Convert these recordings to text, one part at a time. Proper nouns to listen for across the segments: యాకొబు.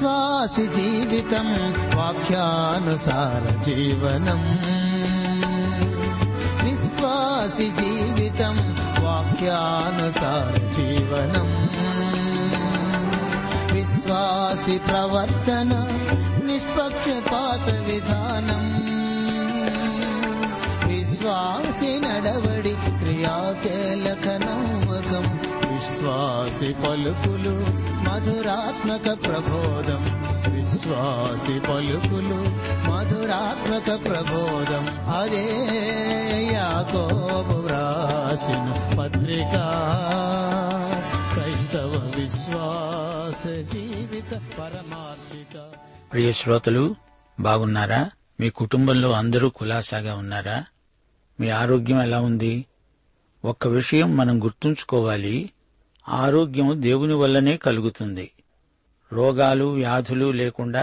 విశ్వాసి జీవితం వాక్యానుసార జీవనం, విశ్వాసి జీవితం వాక్యానుసార జీవనం, విశ్వాసి ప్రవర్తన నిష్పక్షపాత విధానం, విశ్వాసి నడవడి క్రియాశీలకనమ్మకం, విశ్వాసి పలుకులు మధురాత్మక ప్రబోధం, విశ్వాసి పలుకులు మధురాత్మక ప్రబోధం. అదే యాకోబు వ్రాసిన పత్రిక క్రైస్తవ విశ్వాస జీవిత పరమార్థిక. ప్రియ శ్రోతలు, బాగున్నారా? మీ కుటుంబంలో అందరూ కులాసాగా ఉన్నారా? మీ ఆరోగ్యం ఎలా ఉంది? ఒక్క విషయం మనం గుర్తుంచుకోవాలి, ఆరోగ్యం దేవుని వల్లనే కలుగుతుంది. రోగాలు వ్యాధులు లేకుండా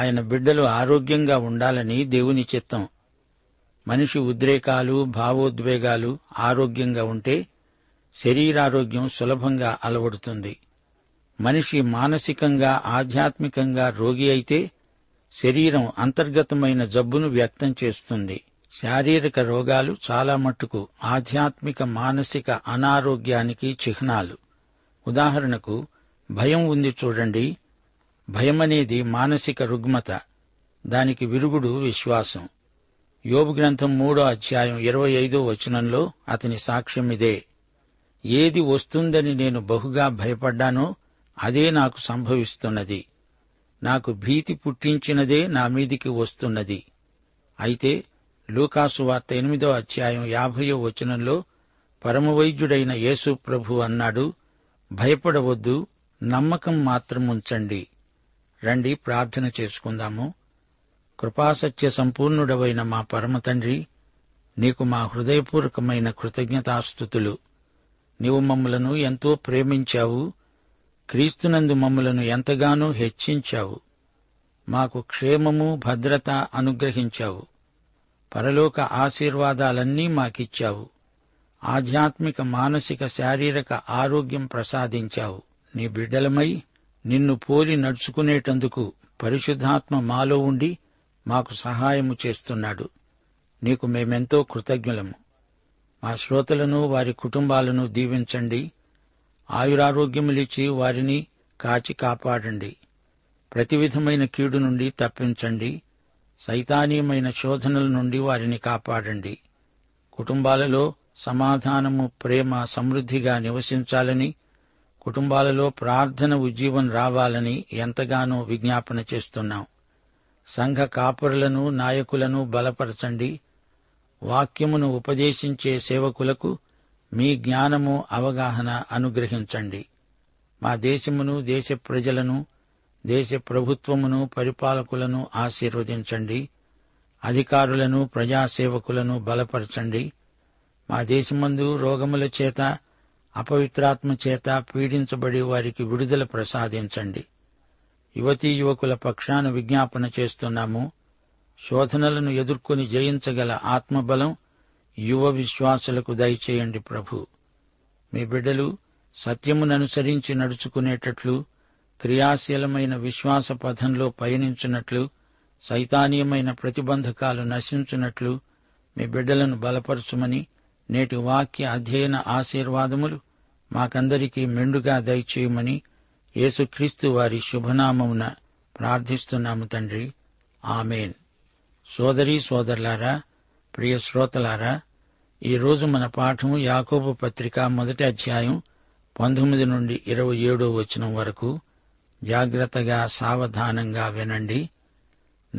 ఆయన బిడ్డలు ఆరోగ్యంగా ఉండాలని దేవుని చిత్తం. మనిషి ఉద్రేకాలు భావోద్వేగాలు ఆరోగ్యంగా ఉంటే శరీరారోగ్యం సులభంగా అలవడుతుంది. మనిషి మానసికంగా ఆధ్యాత్మికంగా రోగి అయితే శరీరం అంతర్గతమైన జబ్బును వ్యక్తం చేస్తుంది. శారీరక రోగాలు చాలా మట్టుకు ఆధ్యాత్మిక మానసిక అనారోగ్యానికి చిహ్నాలు. ఉదాహరణకు భయం ఉంది చూడండి. భయమనేది మానసిక రుగ్మత, దానికి విరుగుడు విశ్వాసం. యోబు గ్రంథం 3:25 అతని సాక్ష్యం ఇదే: ఏది వస్తుందని నేను బహుగా భయపడ్డానో అదే నాకు సంభవిస్తున్నది, నాకు భీతి పుట్టించినదే నా మీదికి వస్తున్నది. అయితే లూకాసువార్త 8:50 పరమవైద్యుడైన యేసు ప్రభు అన్నాడు, భయపడవద్దు, నమ్మకం మాత్రం ఉంచండి. రండి ప్రార్థన చేసుకుందాము. కృపాసత్య సంపూర్ణుడవైన మా పరమతండ్రి, నీకు మా హృదయపూర్వకమైన కృతజ్ఞతాస్తుతులు. నీవు మమ్మలను ఎంతో ప్రేమించావు, క్రీస్తునందు మమ్మలను ఎంతగానో హెచ్చించావు, మాకు క్షేమము భద్రత అనుగ్రహించావు, పరలోక ఆశీర్వాదాలన్నీ మాకిచ్చావు, ఆధ్యాత్మిక మానసిక శారీరక ఆరోగ్యం ప్రసాదించావు. నీ బిడ్డలమై నిన్ను పోలి నడుచుకునేటందుకు పరిశుద్ధాత్మ మాలో ఉండి మాకు సహాయము చేస్తున్నాడు. నీకు మేమెంతో కృతజ్ఞులము. మా శ్రోతలను వారి కుటుంబాలను దీవించండి, ఆయురారోగ్యములిచ్చి వారిని కాచి కాపాడండి, ప్రతి విధమైన కీడు నుండి తప్పించండి, సైతానీయమైన శోధనల నుండి వారిని కాపాడండి. కుటుంబాలలో సమాధానము ప్రేమ సమృద్ధిగా నివసించాలని, కుటుంబాలలో ప్రార్థన ఉజ్జీవం రావాలని ఎంతగానో విజ్ఞాపన చేస్తున్నాం. సంఘ కాపరులను నాయకులను బలపరచండి. వాక్యమును ఉపదేశించే సేవకులకు మీ జ్ఞానము అవగాహన అనుగ్రహించండి. మా దేశమును దేశ ప్రజలను దేశ ప్రభుత్వమును పరిపాలకులను ఆశీర్వదించండి. అధికారులను ప్రజాసేవకులను బలపరచండి. మా దేశమందు రోగముల చేత అపవిత్రాత్మ చేత పీడించబడి వారికి విడుదల ప్రసాదించండి. యువతీ యువకుల పక్షాన విజ్ఞాపన చేస్తున్నాము, శోధనలను ఎదుర్కొని జయించగల ఆత్మబలం యువ విశ్వాసులకు దయచేయండి ప్రభు. మీ బిడ్డలు సత్యముననుసరించి నడుచుకునేటట్లు, క్రియాశీలమైన విశ్వాస పథంలో పయనించున్నట్లు, సైతానీయమైన ప్రతిబంధకాలు నశించున్నట్లు మీ బిడ్డలను బలపరచుమని నేటి వాక్య అధ్యయన ఆశీర్వాదములు మాకందరికీ మెండుగా దయచేయమని యేసుక్రీస్తు వారి శుభనామమున ప్రార్థిస్తున్నాము తండ్రి. ఆమెన్. సోదరీ సోదరులారా, ప్రియ శ్రోతలారా, ఈరోజు మన పాఠము యాకోబు పత్రిక 1వ అధ్యాయం 19 నుండి 27వ వచనం వరకు. జాగ్రత్తగా సావధానంగా వినండి.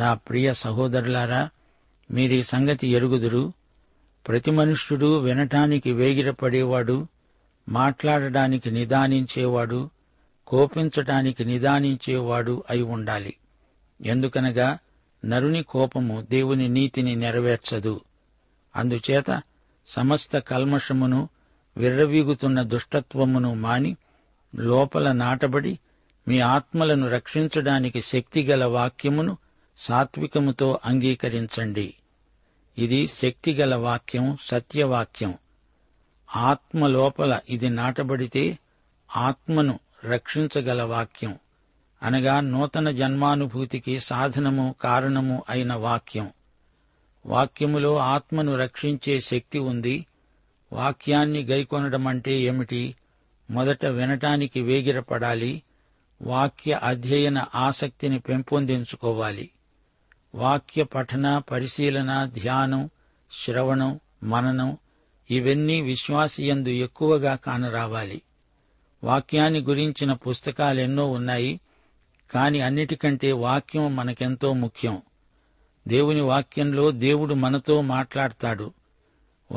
నా ప్రియ సహోదరులారా, మీరీ సంగతి ఎరుగుదురు, ప్రతి మనుష్యుడు వినటానికి వేగిరపడేవాడు, మాట్లాడడానికి నిదానించేవాడు, కోపించటానికి నిదానించేవాడు అయి ఉండాలి. ఎందుకనగా నరుని కోపము దేవుని నీతిని నెరవేర్చదు. అందుచేత సమస్త కల్మషమును, విర్రవీగుతున్న దుష్టత్వమును మాని, లోపల నాటబడి మీ ఆత్మలను రక్షించడానికి శక్తిగల వాక్యమును సాత్వికముతో అంగీకరించండి. ఇది శక్తిగల వాక్యం, సత్యవాక్యం. ఆత్మ లోపల ఇది నాటబడితే ఆత్మను రక్షించగల వాక్యం, అనగా నూతన జన్మానుభూతికి సాధనము, కారణము అయిన వాక్యం. వాక్యములో ఆత్మను రక్షించే శక్తి ఉంది. వాక్యాన్ని గైకొనడమంటే ఏమిటి? మొదట వినటానికి వేగిరపడాలి. వాక్య అధ్యయన ఆసక్తిని పెంపొందించుకోవాలి. వాక్య పఠన, పరిశీలన, ధ్యానం, శ్రవణం, మననం ఇవన్నీ విశ్వాసియందు ఎక్కువగా కానరావాలి. వాక్యాన్ని గురించిన పుస్తకాలెన్నో ఉన్నాయి, కాని అన్నిటికంటే వాక్యం మనకెంతో ముఖ్యం. దేవుని వాక్యంలో దేవుడు మనతో మాట్లాడతాడు.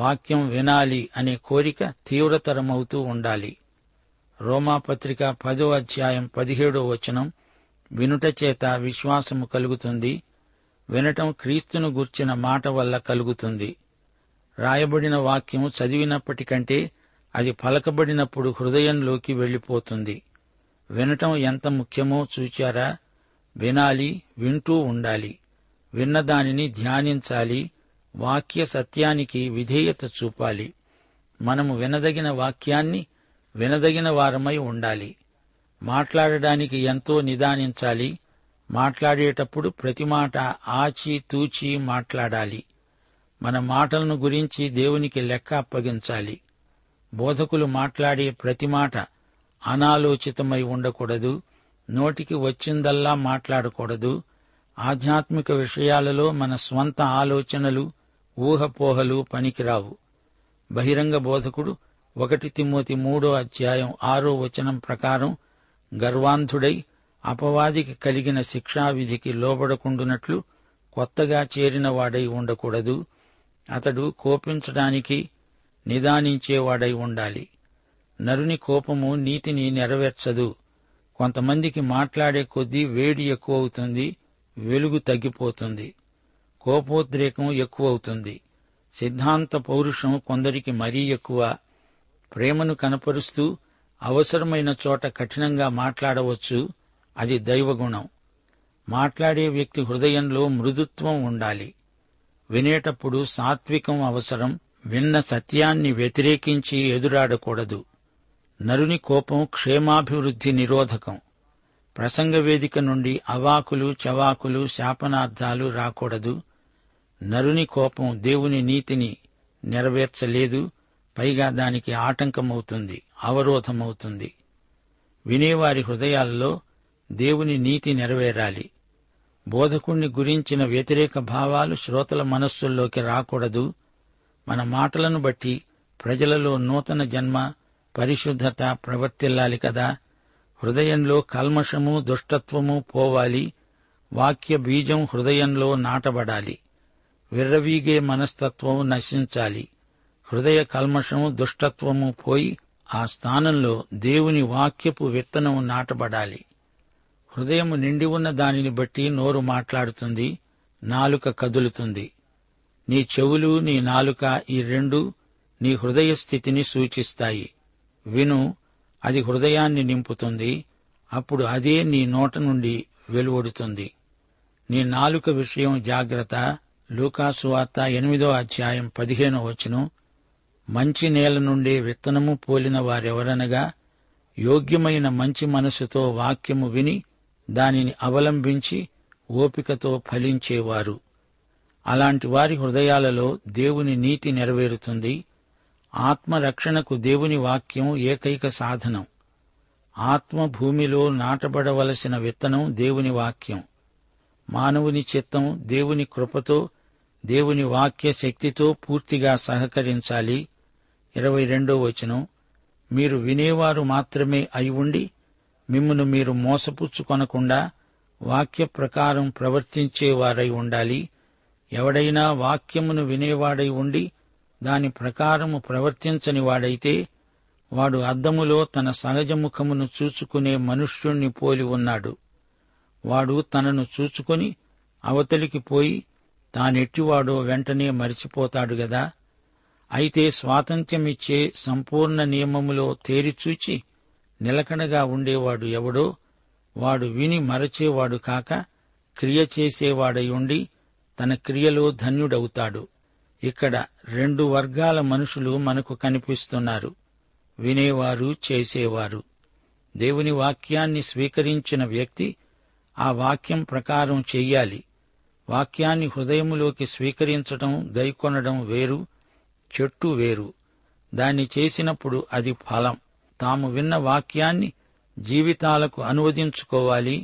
వాక్యం వినాలి అనే కోరిక తీవ్రతరమవుతూ ఉండాలి. రోమాపత్రిక 10వ అధ్యాయం 17వ వచనం, వినుటచేత విశ్వాసము కలుగుతుంది, వినటం క్రీస్తును గుర్చిన మాట వల్ల కలుగుతుంది. రాయబడిన వాక్యం చదివినప్పటికంటే అది పలకబడినప్పుడు హృదయంలోకి వెళ్లిపోతుంది. వినటం ఎంత ముఖ్యమో చూచారా? వినాలి, వింటూ ఉండాలి, విన్నదానిని ధ్యానించాలి, వాక్య సత్యానికి విధేయత చూపాలి. మనము వినదగిన వాక్యాన్ని వినదగిన వారమై ఉండాలి. మాట్లాడడానికి ఎంతో నిదానించాలి. మాట్లాడేటప్పుడు ప్రతి మాట ఆచితూచి మాట్లాడాలి. మన మాటలను గురించి దేవునికి లెక్క అప్పగించాలి. బోధకులు మాట్లాడే ప్రతి మాట అనాలోచితమై ఉండకూడదు. నోటికి వచ్చిందల్లా మాట్లాడకూడదు. ఆధ్యాత్మిక విషయాలలో మన స్వంత ఆలోచనలు, ఊహపోహలు పనికిరావు. బహిరంగ బోధకుడు 1 తిమోతి 3వ అధ్యాయం 6వ వచనం ప్రకారం గర్వాంధుడై అపవాదికి కలిగిన శిక్షావిధికి లోబడకుండునట్లు కొత్తగా చేరినవాడై ఉండకూడదు. అతడు కోపించడానికి నిదానించేవాడై ఉండాలి. నరుని కోపము నీతిని నెరవేర్చదు. కొంతమందికి మాట్లాడే కొద్దీ వేడి ఎక్కువవుతుంది, వెలుగు తగ్గిపోతుంది, కోపోద్రేకం ఎక్కువవుతుంది. సిద్ధాంత పౌరుషం కొందరికి మరీ ఎక్కువ. ప్రేమను కనపరుస్తూ అవసరమైన చోట కఠినంగా మాట్లాడవచ్చు. అది దైవగుణం. మాట్లాడే వ్యక్తి హృదయంలో మృదుత్వం ఉండాలి. వినేటప్పుడు సాత్వికం అవసరం. విన్న సత్యాన్ని వ్యతిరేకించి ఎదురాడకూడదు. నరుని కోపం క్షేమాభివృద్ధి నిరోధకం. ప్రసంగ వేదిక నుండి అవాకులు, చవాకులు, శాపనార్థాలు రాకూడదు. నరుని కోపం దేవుని నీతిని నెరవేర్చలేదు, పైగా దానికి ఆటంకమవుతుంది, అవరోధమవుతుంది. వినేవారి హృదయాల్లో దేవుని నీతి నెరవేరాలి. బోధకుణ్ణి గురించిన వ్యతిరేక భావాలు శ్రోతల మనస్సుల్లోకి రాకూడదు. మన మాటలను బట్టి ప్రజలలో నూతన జన్మ, పరిశుద్ధత ప్రవర్తిల్లాలి కదా. హృదయంలో కల్మషము, దుష్టత్వము పోవాలి. వాక్య బీజం హృదయంలో నాటబడాలి. విర్రవీగే మనస్తత్వం నశించాలి. హృదయ కల్మషము, దుష్టత్వము పోయి ఆ స్థానంలో దేవుని వాక్యపు విత్తనం నాటబడాలి. హృదయము నిండి ఉన్న దానిని బట్టి నోరు మాట్లాడుతుంది, నాలుక కదులుతుంది. నీ చెవులు, నీ నాలుక ఈ రెండు నీ హృదయ స్థితిని సూచిస్తాయి. విను, అది హృదయాన్ని నింపుతుంది. అప్పుడు అదే నీ నోట నుండి వెలువడుతుంది. నీ నాలుక విషయం జాగ్రత్త. లూకా సువార్త 8వ అధ్యాయం 15వ వచనం, మంచి నేల నుండి విత్తనము పోలిన వారెవరనగా యోగ్యమైన మంచి మనసుతో వాక్యము విని దానిని అవలంబించి ఓపికతో ఫలించేవారు. అలాంటి వారి హృదయాలలో దేవుని నీతి నెరవేరుతుంది. ఆత్మరక్షణకు దేవుని వాక్యం ఏకైక సాధనం. ఆత్మ భూమిలో నాటబడవలసిన విత్తనం దేవుని వాక్యం. మానవుని చిత్తం దేవుని కృపతో, దేవుని వాక్య శక్తితో పూర్తిగా సహకరించాలి. 22వ వచనం, మీరు వినేవారు మాత్రమే అయి ఉండి మిమ్మును మీరు మోసపుచ్చుకొనకుండా వాక్య ప్రకారం ప్రవర్తించేవారై ఉండాలి. ఎవడైనా వాక్యమును వినేవాడై ఉండి దాని ప్రకారము ప్రవర్తించని వాడైతే వాడు అద్దములో తన సహజముఖమును చూచుకునే మనుష్యుణ్ణి పోలి ఉన్నాడు. వాడు తనను చూచుకొని అవతలికి పోయి తానెట్టివాడో వెంటనే మరిచిపోతాడు గదా. అయితే స్వాతంత్ర్యమిచ్చే సంపూర్ణ నియమములో తేరిచూచి నిలకడగా ఉండేవాడు ఎవడో వాడు విని మరచేవాడు కాక క్రియ చేసేవాడై ఉండి తన క్రియలో ధన్యుడవుతాడు. ఇక్కడ 2 వర్గాల మనుషులు మనకు కనిపిస్తున్నారు, వినేవారు, చేసేవారు. దేవుని వాక్యాన్ని స్వీకరించిన వ్యక్తి ఆ వాక్యం ప్రకారం చెయ్యాలి. వాక్యాన్ని హృదయములోకి స్వీకరించడం, గైకొనడం వేరు, చెట్టు వేరు. దాన్ని చేసినప్పుడు అది ఫలం. తాము విన్న వాక్యాన్ని జీవితాలకు అనువదించుకోవాలి,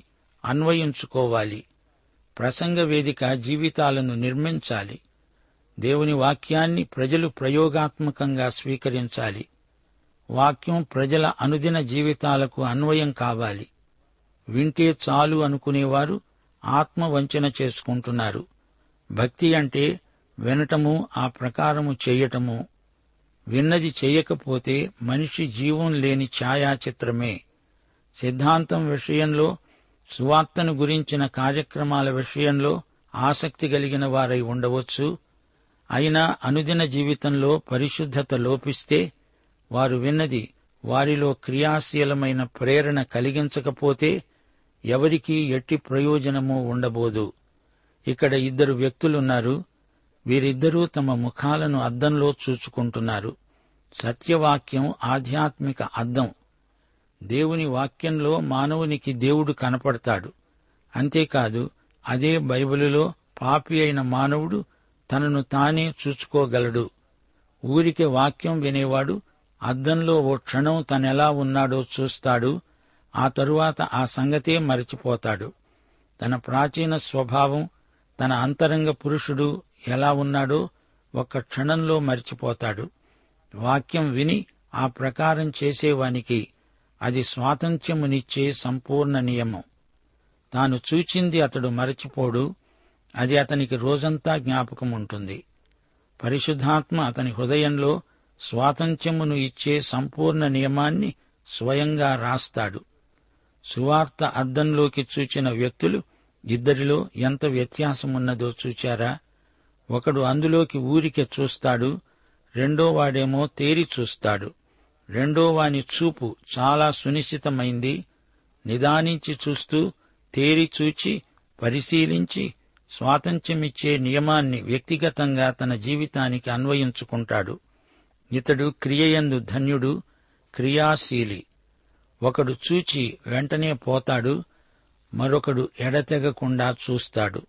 అన్వయించుకోవాలి. ప్రసంగ వేదిక జీవితాలను నిర్మించాలి. దేవుని వాక్యాన్ని ప్రజలు ప్రయోగాత్మకంగా స్వీకరించాలి. వాక్యం ప్రజల అనుదిన జీవితాలకు అన్వయం కావాలి. వింటే చాలు అనుకునేవారు ఆత్మవంచన చేసుకుంటున్నారు. భక్తి అంటే వినటము, ఆ ప్రకారము చేయటము. విన్నది చేయకపోతే మనిషి జీవం లేని ఛాయాచిత్రమే. సిద్ధాంతం విషయంలో, సువార్తను గురించిన కార్యక్రమాల విషయంలో ఆసక్తి కలిగిన వారై ఉండవచ్చు. అయినా అనుదిన జీవితంలో పరిశుద్ధత లోపిస్తే వారు విన్నది వారిలో క్రియాశీలమైన ప్రేరణ కలిగించకపోతే ఎవరికీ ఎట్టి ప్రయోజనమూ ఉండబోదు. ఇక్కడ 2 వ్యక్తులున్నారు. వీరిద్దరూ తమ ముఖాలను అద్దంలో చూచుకుంటున్నారు. సత్యవాక్యం ఆధ్యాత్మిక అద్దం. దేవుని వాక్యంలో మానవునికి దేవుడు కనపడతాడు. అంతేకాదు, అదే బైబిలులో పాపి అయిన మానవుడు తనను తానే చూచుకోగలడు. ఊరికే వాక్యం వినేవాడు అద్దంలో ఓ క్షణం తనెలా ఉన్నాడో చూస్తాడు. ఆ తరువాత ఆ సంగతే మరచిపోతాడు. తన ప్రాచీన స్వభావం, తన అంతరంగ పురుషుడు ఎలా ఉన్నాడో ఒక్క క్షణంలో మరిచిపోతాడు. వాక్యం విని ఆ ప్రకారం చేసేవానికి అది స్వాతంత్ర్యమునిచ్చే సంపూర్ణ నియమం. తాను చూచింది అతడు మరచిపోడు. అది అతనికి రోజంతా జ్ఞాపకం ఉంటుంది. పరిశుద్ధాత్మ అతని హృదయంలో స్వాతంత్ర్యమును ఇచ్చే సంపూర్ణ నియమాన్ని స్వయంగా రాస్తాడు. సువార్త అద్దంలోకి చూచిన వ్యక్తులు ఇద్దరిలో ఎంత వ్యత్యాసమున్నదో చూచారా? ఒకడు అందులోకి ఊరికే చూస్తాడు, రెండోవాడేమో తేరి చూస్తాడు. రెండోవాని చూపు చాలా సునిశ్చితమైంది. నిదానించి చూస్తూ, తేరిచూచి, పరిశీలించి స్వాతంత్ర్యమిచ్చే నియమాన్ని వ్యక్తిగతంగా తన జీవితానికి అన్వయించుకుంటాడు. ఇతడు క్రియయందు ధన్యుడు, క్రియాశీలి. ఒకడు చూచి వెంటనే పోతాడు, మరొకడు ఎడతెగకుండా చూస్తాడు.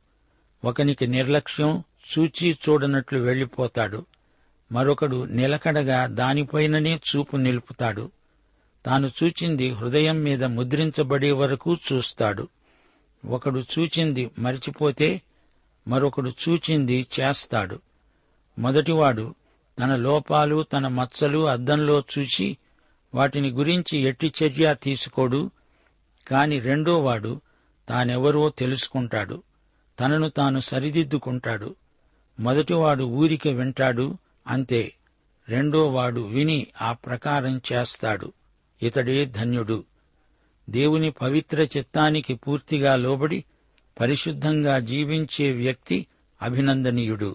ఒకనికి నిర్లక్ష్యం, చూచి చూడనట్లు వెళ్లిపోతాడు. మరొకడు నిలకడగా దానిపైననే చూపు నిలుపుతాడు. తాను చూచింది హృదయం మీద ముద్రించబడే వరకు చూస్తాడు. ఒకడు చూచింది మరిచిపోతే మరొకడు చూచింది చేస్తాడు. మొదటివాడు తన లోపాలు, తన మచ్చలు అద్దంలో చూచి వాటిని గురించి ఎట్టి చర్య తీసుకోడు. కాని రెండోవాడు తానెవరో తెలుసుకుంటాడు, తనను తాను సరిదిద్దుకుంటాడు. మొదటివాడు ఊరికే వింటాడు, అంతే. రెండోవాడు విని ఆ ప్రకారం చేస్తాడు. ఇతడే ధన్యుడు. దేవుని పవిత్ర చిత్తానికి పూర్తిగా లోబడి పరిశుద్ధంగా జీవించే వ్యక్తి అభినందనీయుడు.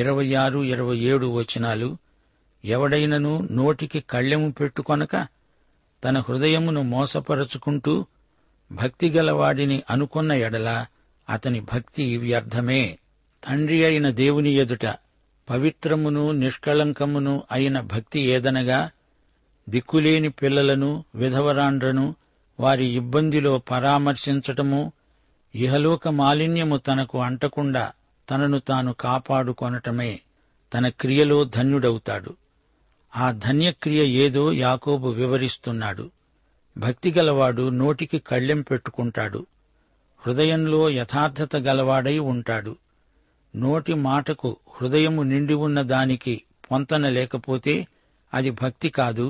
26, 27 వచనాలు, ఎవడైనను నోటికి కళ్ళెము పెట్టుకొనక తన హృదయమును మోసపరచుకుంటూ భక్తిగలవాడిని అనుకున్న ఎడల అతని భక్తి వ్యర్థమే. తండ్రి అయిన దేవుని ఎదుట పవిత్రమును నిష్కళంకమును అయిన భక్తి ఏదనగా దిక్కులేని పిల్లలను, విధవరాండ్రను వారి ఇబ్బందిలో పరామర్శించటము, ఇహలోక మాలిన్యము తనకు అంటకుండా తనను తాను కాపాడుకొనటమే. తన క్రియలో ధన్యుడవుతాడు. ఆ ధన్యక్రియ ఏదో యాకోబు వివరిస్తున్నాడు. భక్తిగలవాడు నోటికి కళ్ళెం పెట్టుకుంటాడు, హృదయంలో యథార్థత గలవాడై ఉంటాడు. నోటి మాటకు హృదయము నిండి ఉన్న దానికి పొంతన లేకపోతే అది భక్తి కాదు,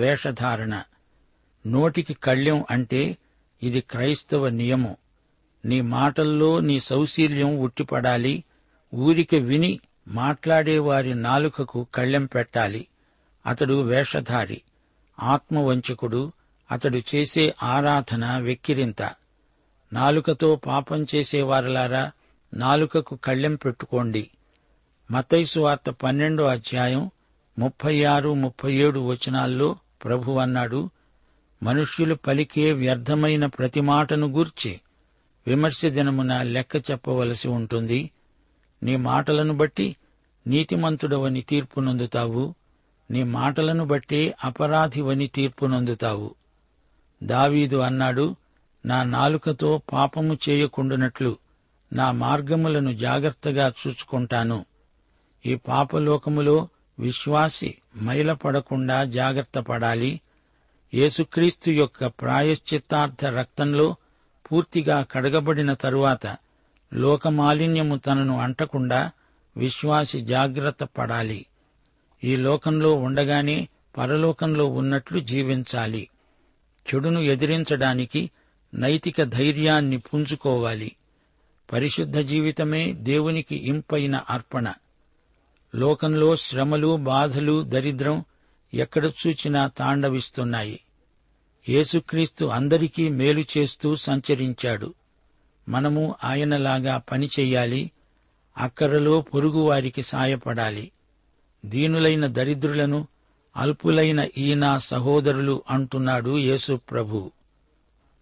వేషధారణ. నోటికి కళ్ళెం అంటే ఇది క్రైస్తవ నియమం. నీ మాటల్లో నీ సౌశీల్యం ఉట్టిపడాలి. ఊరికే విని మాట్లాడేవారి నాలుకకు కళ్ళెం పెట్టాలి. అతడు వేషధారి, ఆత్మవంచకుడు. అతడు చేసే ఆరాధన వెక్కిరింత. నాలుకతో పాపం చేసేవారలారా, నాలుకకు కళ్ళెం పెట్టుకోండి. మత్తయి సువార్త 12:36-37 ప్రభు అన్నాడు, మనుష్యులు పలికే వ్యర్థమైన ప్రతి మాటను గూర్చి విమర్శ దినమున లెక్క చెప్పవలసి ఉంటుంది. నీ మాటలను బట్టి నీతిమంతుడవని తీర్పునొందుతావు, నీ మాటలను బట్టి అపరాధివని తీర్పునొందుతావు. దావీదు అన్నాడు, నా నాలుకతో పాపము చేయకుండునట్లు నా మార్గములను జాగ్రత్తగా చూచుకుంటాను. ఈ పాపలోకములో విశ్వాసి మైలపడకుండా జాగ్రత్త పడాలి. యేసుక్రీస్తు యొక్క ప్రాయశ్చిత్తార్థ రక్తంలో పూర్తిగా కడగబడిన తరువాత లోకమాలిన్యము తనను అంటకుండా విశ్వాసి జాగ్రత్త పడాలి. ఈ లోకంలో ఉండగానే పరలోకంలో ఉన్నట్లు జీవించాలి. చెడును ఎదిరించడానికి నైతిక ధైర్యాన్ని పుంజుకోవాలి. పరిశుద్ధ జీవితమే దేవునికి ఇంపైన అర్పణ. లోకంలో శ్రమలు, బాధలు, దరిద్రం ఎక్కడ చూచినా తాండవిస్తున్నాయి. యేసుక్రీస్తు అందరికీ మేలు చేస్తూ సంచరించాడు. మనము ఆయనలాగా పనిచెయ్యాలి. అక్కరలో పొరుగువారికి సాయపడాలి. దీనులైన దరిద్రులను అల్పులైన ఈయన సహోదరులు అంటున్నాడు యేసు ప్రభు.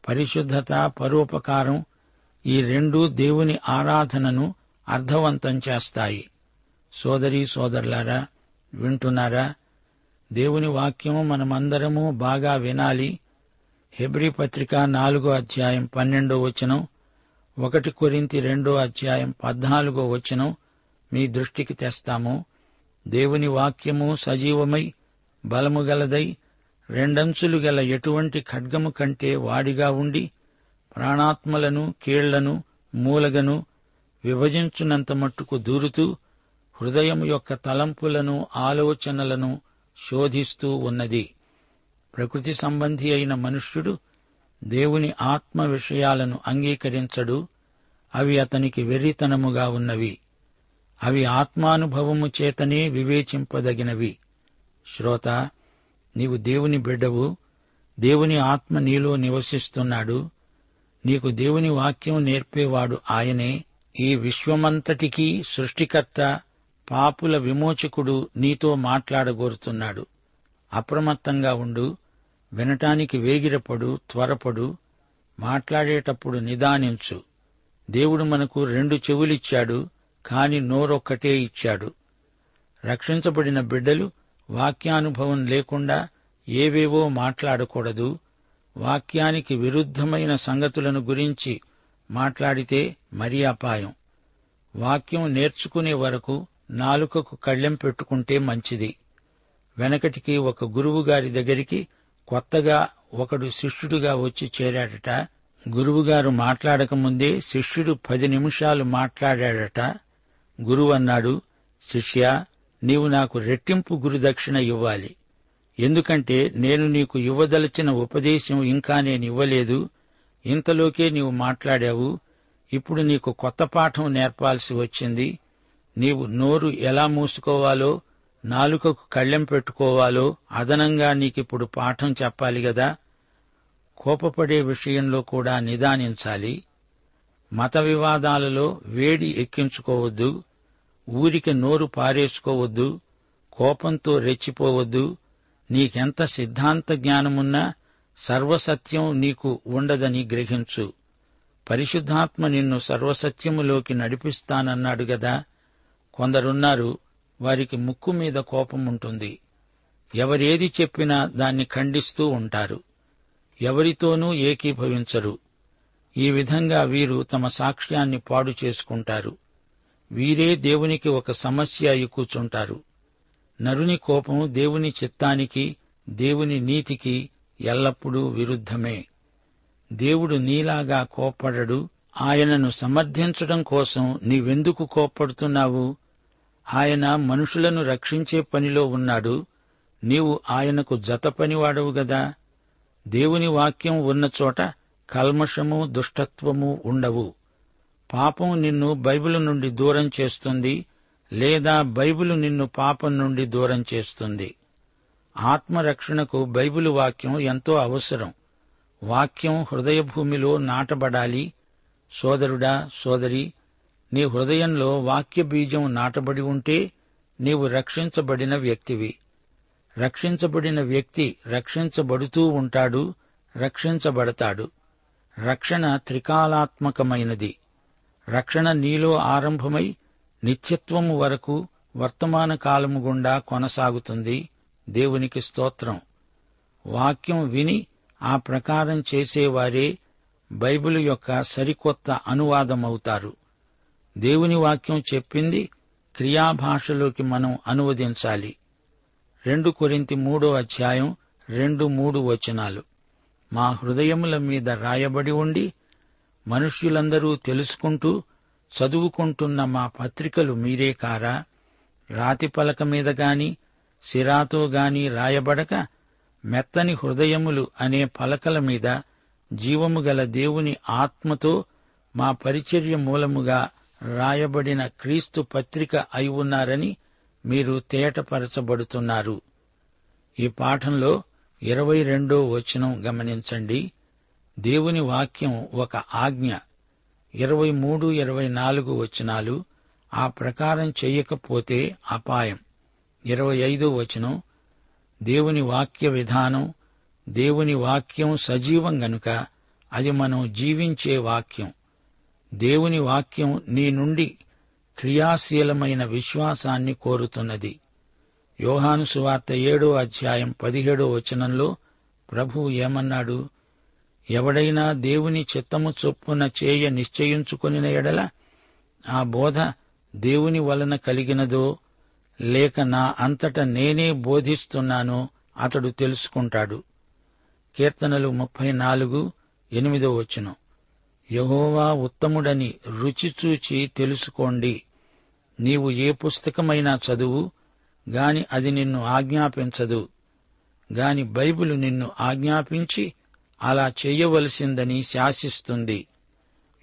పరిశుద్ధత, పరోపకారం ఈ రెండూ దేవుని ఆరాధనను అర్థవంతం చేస్తాయి. సోదరీ సోదరులారా, వింటున్నారా? దేవుని వాక్యం మనమందరము బాగా వినాలి. హెబ్రీ పత్రిక 4:12, 1 Corinthians 2:14 మీ దృష్టికి తెస్తాము. దేవుని వాక్యము సజీవమై బలము గలదై రెండంచులు గల ఎటువంటి ఖడ్గము కంటే వాడిగా ఉండి ప్రాణాత్మలను, కీళ్లను, మూలగను విభజించునంత మట్టుకు దూరుతూ హృదయం యొక్క తలంపులను, ఆలోచనలను శోధిస్తూ ఉన్నది. ప్రకృతి సంబంధి అయిన మనుష్యుడు దేవుని ఆత్మ విషయాలను అంగీకరించడు. అవి అతనికి వెర్రితనముగా ఉన్నవి. అవి ఆత్మానుభవము చేతనే వివేచింపదగినవి. శ్రోత, నీవు దేవుని బిడ్డవు. దేవుని ఆత్మ నీలో నివసిస్తున్నాడు. నీకు దేవుని వాక్యం నేర్పేవాడు ఆయనే. ఈ విశ్వమంతటికీ సృష్టికర్త, పాపుల విమోచకుడు నీతో మాట్లాడగోరుతున్నాడు. అప్రమత్తంగా ఉండు. వినటానికి వేగిరపడు, త్వరపడు. మాట్లాడేటప్పుడు నిదానించు. దేవుడు మనకు 2 చెవులిచ్చాడు, కాని నోరొక్కటే ఇచ్చాడు. రక్షించబడిన బిడ్డలు వాక్యానుభవం లేకుండా ఏవేవో మాట్లాడకూడదు. వాక్యానికి విరుద్ధమైన సంగతులను గురించి మాట్లాడితే మరీ అపాయం. వాక్యం నేర్చుకునే వరకు నాలుకకు కళ్ళెం పెట్టుకుంటే మంచిది. వెనకటికి ఒక గురువుగారి దగ్గరికి కొత్తగా ఒకడు శిష్యుడుగా వచ్చి చేరాడట. గురువుగారు మాట్లాడకముందే శిష్యుడు 10 నిమిషాలు మాట్లాడాడట. గురువు అన్నాడు, శిష్యా, నీవు నాకు రెట్టింపు గురుదక్షిణ ఇవ్వాలి. ఎందుకంటే నేను నీకు ఇవ్వదలచిన ఉపదేశం ఇంకా నేనివ్వలేదు. ఇంతలోకే నీవు మాట్లాడావు. ఇప్పుడు నీకు కొత్త పాఠం నేర్పాల్సి వచ్చింది. నీవు నోరు ఎలా మూసుకోవాలో, నాలుకకు కళ్ళెం పెట్టుకోవాలో అదనంగా నీకిప్పుడు పాఠం చెప్పాలి గదా. కోపపడే విషయంలో కూడా నిదానించాలి. మత వివాదాలలో వేడి ఎక్కించుకోవద్దు. ఊరికి నోరు పారేసుకోవద్దు. కోపంతో రెచ్చిపోవద్దు. నీకెంత సిద్ధాంత జ్ఞానమున్నా సర్వసత్యం నీకు ఉండదని గ్రహించు. పరిశుద్ధాత్మ నిన్ను సర్వసత్యములోకి నడిపిస్తానన్నాడు గదా. కొందరున్నారు, వారికి ముక్కు మీద కోపముంటుంది. ఎవరేది చెప్పినా దాన్ని ఖండిస్తూ ఉంటారు. ఎవరితోనూ ఏకీభవించరు. ఈ విధంగా వీరు తమ సాక్ష్యాన్ని పాడు చేసుకుంటారు. వీరే దేవునికి ఒక సమస్య అయి కూర్చుంటారు. నరుని కోపం దేవుని చిత్తానికి, దేవుని నీతికి ఎల్లప్పుడూ విరుద్ధమే. దేవుడు నీలాగా కోప్పడడు. ఆయనను సమర్థించడం కోసం నీవెందుకు కోప్పడుతున్నావు? ఆయన మనుషులను రక్షించే పనిలో ఉన్నాడు. నీవు ఆయనకు జతపనివాడవు గదా. దేవుని వాక్యం ఉన్నచోట కల్మషము, దుష్టత్వము ఉండవు. పాపం నిన్ను బైబిలు నుండి దూరం చేస్తుంది, లేదా బైబిలు నిన్ను పాపం నుండి దూరం చేస్తుంది. ఆత్మరక్షణకు బైబిలు వాక్యం ఎంతో అవసరం. వాక్యం హృదయభూమిలో నాటబడాలి. సోదరుడా, సోదరి, నీ హృదయంలో వాక్య బీజం నాటబడి ఉంటే నీవు రక్షించబడిన వ్యక్తివి. రక్షించబడిన వ్యక్తి రక్షించబడుతూ ఉంటాడు, రక్షించబడతాడు. రక్షణ త్రికాలాత్మకమైనది. రక్షణ నీలో ఆరంభమై నిత్యత్వము వరకు వర్తమాన కాలము గుండా కొనసాగుతుంది. దేవునికి స్తోత్రం. వాక్యం విని ఆ ప్రకారం చేసేవారే బైబిలు యొక్క సరికొత్త అనువాదమవుతారు. దేవుని వాక్యం చెప్పింది క్రియాభాషలోకి మనం అనువదించాలి. 2 కొరింథీ 3:2-3 వచనాలు మా హృదయముల మీద రాయబడి ఉండి మనుష్యులందరూ తెలుసుకుంటూ చదువుకుంటున్న మా పత్రికలు మీరే కారా? రాతి పలక మీద గాని సిరాతో గాని రాయబడక మెత్తని హృదయములు అనే పలకల మీద జీవము గల దేవుని ఆత్మతో మా పరిచర్య మూలముగా రాయబడిన క్రీస్తు పత్రిక అయి ఉన్నారని మీరు తేటపరచబడుతున్నారు. ఈ పాఠంలో 22వ వచనం గమనించండి. దేవుని వాక్యం ఒక ఆజ్ఞ. 23, 24 వచనాలు ఆ ప్రకారం చేయకపోతే అపాయం. 25వ వచనం దేవుని వాక్య విధానం. దేవుని వాక్యం సజీవం గనుక అది మనం జీవించే వాక్యం. దేవుని వాక్యం నీ నుండి క్రియాశీలమైన విశ్వాసాన్ని కోరుతున్నది. యోహాను సువార్త 7:17లో ప్రభువు ఏమన్నాడు? ఎవడైనా దేవుని చిత్తము చొప్పున చేయ నిశ్చయించుకొనిన ఎడల ఆ బోధ దేవుని వలన కలిగినదో లేక నా అంతటా నేనే బోధిస్తున్నానో అతడు తెలుసుకుంటాడు. కీర్తనలు 34:8 యెహోవా ఉత్తముడని రుచిచూచి తెలుసుకోండి. నీవు ఏ పుస్తకమైనా చదువు గాని అది నిన్ను ఆజ్ఞాపించదు. గాని బైబిలు నిన్ను ఆజ్ఞాపించి అలా చేయవలసిందని శాసిస్తుంది.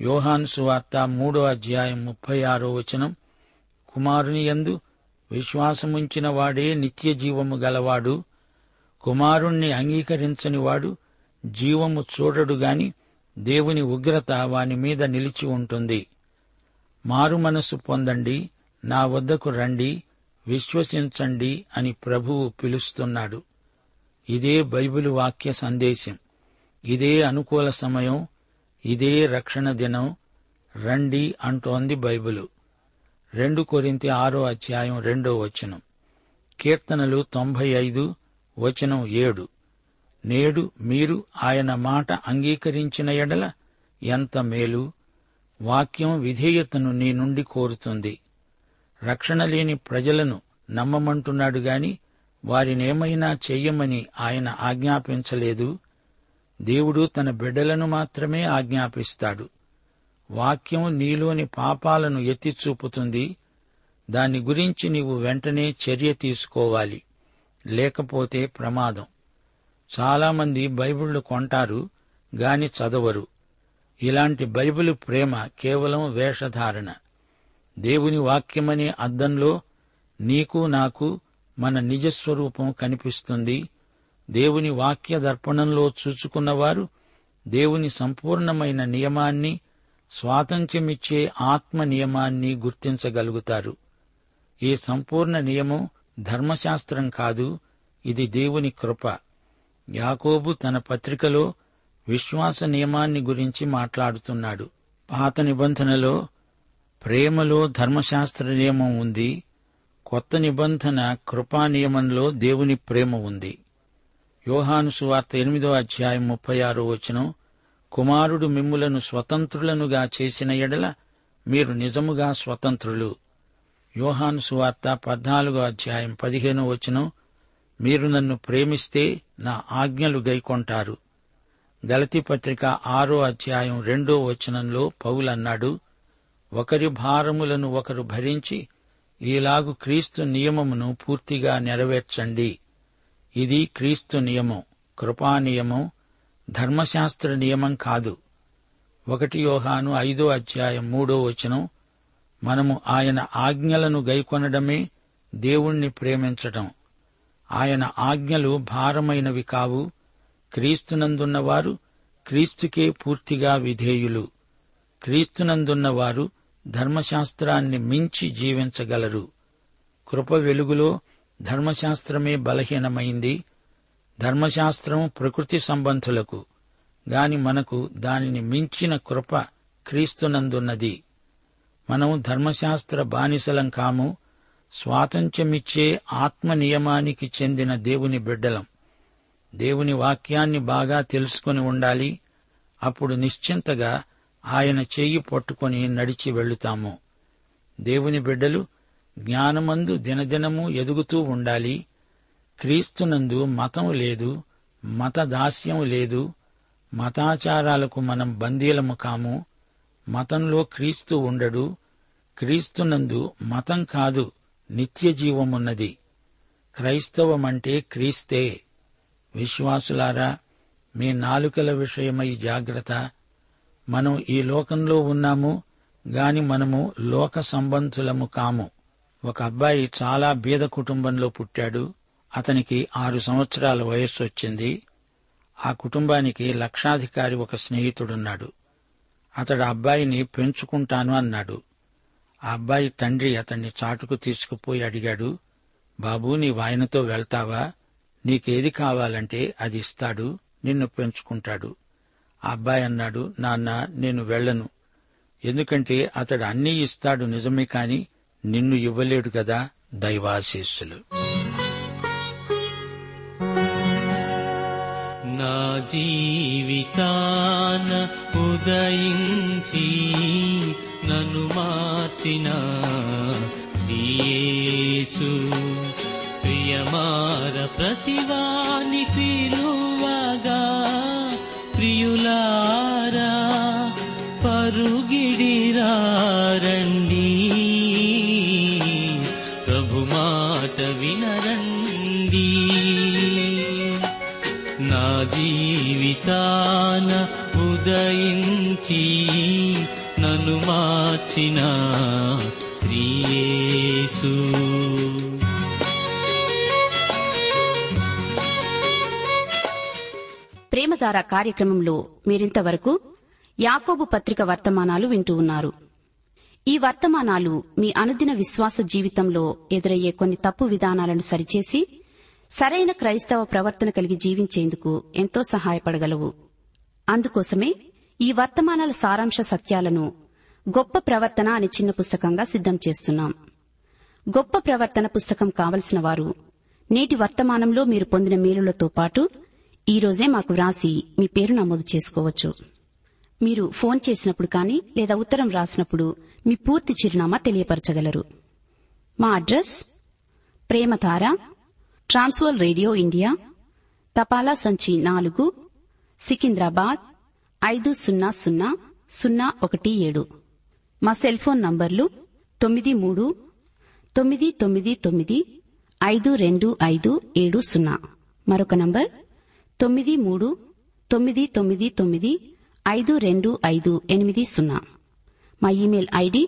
యోహాను సువార్త 3:36 కుమారునియందు విశ్వాసముంచిన వాడే నిత్య జీవము గలవాడు. కుమారుణ్ణి అంగీకరించనివాడు జీవము చూడడు గాని దేవుని ఉగ్రత వాని మీద నిలిచి ఉంటుంది. మారు మనసు పొందండి, నా వద్దకు రండి, విశ్వసించండి అని ప్రభువు పిలుస్తున్నాడు. ఇదే బైబిలు వాక్య సందేశం. ఇదే అనుకూల సమయం, ఇదే రక్షణ దినం. రండి అంటోంది బైబిలు. 2 కొరింథీ 6:2 కీర్తనలు 95:7 నేడు మీరు ఆయన మాట అంగీకరించిన ఎడల ఎంత మేలు. వాక్యం విధేయతను నీ నుండి కోరుతుంది. రక్షణ లేని ప్రజలను నమ్మమంటున్నాడు గాని వారినేమైనా చెయ్యమని ఆయన ఆజ్ఞాపించలేదు. దేవుడు తన బిడ్డలను మాత్రమే ఆజ్ఞాపిస్తాడు. వాక్యం నీలోని పాపాలను ఎత్తిచూపుతుంది. దాని గురించి నీవు వెంటనే చర్య తీసుకోవాలి, లేకపోతే ప్రమాదం. చాలామంది బైబిళ్లు కొంటారు గాని చదవరు. ఇలాంటి బైబిలు ప్రేమ కేవలం వేషధారణ. దేవుని వాక్యమనే అద్దంలో నీకు నాకు మన నిజస్వరూపం కనిపిస్తుంది. దేవుని వాక్య దర్పణంలో చూచుకున్నవారు దేవుని సంపూర్ణమైన నియమాన్ని, స్వాతంత్ర్యమిచ్చే ఆత్మ నియమాన్ని గుర్తించగలుగుతారు. ఈ సంపూర్ణ నియమం ధర్మశాస్త్రం కాదు, ఇది దేవుని కృప. యాకోబు తన పత్రికలో విశ్వాస నియమాన్ని గురించి మాట్లాడుతున్నాడు. పాత నిబంధనలో ప్రేమలో ధర్మశాస్త్ర నియమం ఉంది. కొత్త నిబంధన కృపా నియమంలో దేవుని ప్రేమ ఉంది. యోహాను సువార్త 8:36 కుమారుడు మిమ్ములను స్వతంత్రులనుగా చేసిన ఎడల మీరు నిజముగా స్వతంత్రులు. యోహాను సువార్త 14:15 మీరు నన్ను ప్రేమిస్తే నా ఆజ్ఞలు గైకొంటారు. గలతీ పత్రిక 6:2 పౌలన్నాడు, ఒకరి భారములను ఒకరు భరించి ఈలాగు క్రీస్తు నియమమును పూర్తిగా నెరవేర్చండి. ఇది క్రీస్తు నియమం, కృపానియమం, ధర్మశాస్త్ర నియమం కాదు. 1 యోహాను 5:3 మనము ఆయన ఆజ్ఞలను గైకొనడమే దేవుణ్ణి ప్రేమించటం. ఆయన ఆజ్ఞలు భారమైనవి కావు. క్రీస్తునందున్నవారు క్రీస్తుకే పూర్తిగా విధేయులు. క్రీస్తునందున్నవారు ధర్మశాస్త్రాన్ని మించి జీవించగలరు. కృప వెలుగులో ధర్మశాస్త్రమే బలహీనమైంది. ధర్మశాస్త్రం ప్రకృతి సంబంధులకు గాని మనకు దానిని మించిన కృప క్రీస్తునందున్నది. మనం ధర్మశాస్త్ర బానిసలం కాము, స్వాతంత్ర్యమిచ్చే ఆత్మ నియమానికి చెందిన దేవుని బిడ్డలం. దేవుని వాక్యాన్ని బాగా తెలుసుకుని ఉండాలి. అప్పుడు నిశ్చింతగా ఆయన చెయ్యి పట్టుకుని నడిచి వెళ్తాము. దేవుని బిడ్డలు జ్ఞానమందు దినదినము ఎదుగుతూ ఉండాలి. క్రీస్తునందు మతం లేదు, మతదాస్యం లేదు. మతాచారాలకు మనం బందీలము కాము. మతంలో క్రీస్తు ఉండడు. క్రీస్తునందు మతం కాదు, నిత్య జీవమున్నది. క్రైస్తవమంటే క్రీస్తే. విశ్వాసులారా, మీ నాలుకల విషయమై జాగ్రత్త. మనం ఈ లోకంలో ఉన్నాము గాని మనము లోక సంబంధులము కాము. ఒక అబ్బాయి చాలా బీద కుటుంబంలో పుట్టాడు. అతనికి 6 సంవత్సరాల వయస్సు వచ్చింది. ఆ కుటుంబానికి లక్షాధికారి ఒక స్నేహితుడున్నాడు. అతడు అబ్బాయిని పెంచుకుంటాను అన్నాడు. ఆ అబ్బాయి తండ్రి అతన్ని చాటుకు తీసుకుపోయి అడిగాడు, బాబూ, నీవాయనతో వెళ్తావా? నీకేది కావాలంటే అది ఇస్తాడు, నిన్ను పెంచుకుంటాడు. ఆ అబ్బాయి అన్నాడు, నాన్న, నేను వెళ్లను. ఎందుకంటే అతడు అన్నీ ఇస్తాడు నిజమే, కాని నిన్ను ఇవ్వలేడు కదా. దైవాశీస్సులు. నా జీవితాన ఉదయించి నన్ను మార్చిన శ్రీయేసు, ప్రియమార ప్రతివాని పిలువగా ప్రియులారా పరుగిడిరా రండి, ప్రభు మాట వినరండి. నా జీవితాన ఉదయించి నన్ను మార్చిన శ్రీయేసు. ప్రేమధార కార్యక్రమంలో మీరింతవరకు యాకోబు పత్రిక వర్తమానాలు వింటూ ఉన్నారు. ఈ వర్తమానాలు మీ అనుదిన విశ్వాస జీవితంలో ఎదురయ్యే కొన్ని తప్పు విధానాలను సరిచేసి సరైన క్రైస్తవ ప్రవర్తన కలిగి జీవించేందుకు ఎంతో సహాయపడగలవు. అందుకోసమే ఈ వర్తమానాల సారాంశ సత్యాలను గొప్ప ప్రవర్తన అనే చిన్న పుస్తకంగా సిద్దం చేస్తున్నాం. గొప్ప ప్రవర్తన పుస్తకం కావలసిన వారు నేటి వర్తమానంలో మీరు పొందిన మేలులతో పాటు ఈ రోజే మాకు వ్రాసి మీ పేరు నమోదు చేసుకోవచ్చు. మీరు ఫోన్ చేసినప్పుడు కానీ లేదా ఉత్తరం రాసినప్పుడు మీ పూర్తి చిరునామా తెలియపరచగలరు. మా address Prematara, Trans World radio India, తపాలా సంచి 4, సికింద్రాబాద్ 500017. మా సెల్ ఫోన్ నంబర్లు 9399995250. మరొక నంబర్ 9399995250. మా ఇమెయిల్ ఐడి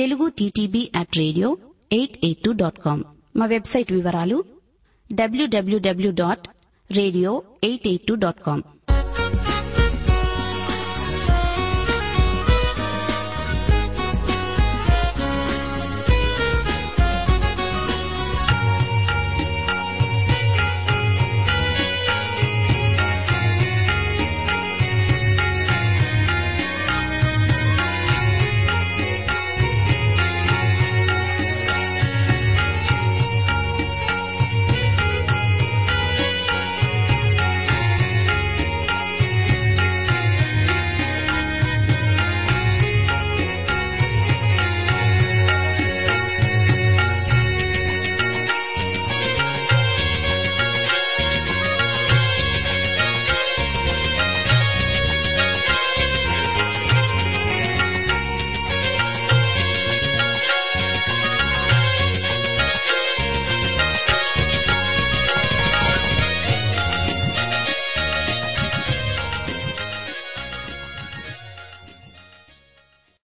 telugu@radio882.com. మా వెబ్సైట్ వివరాలు www.radio882.com.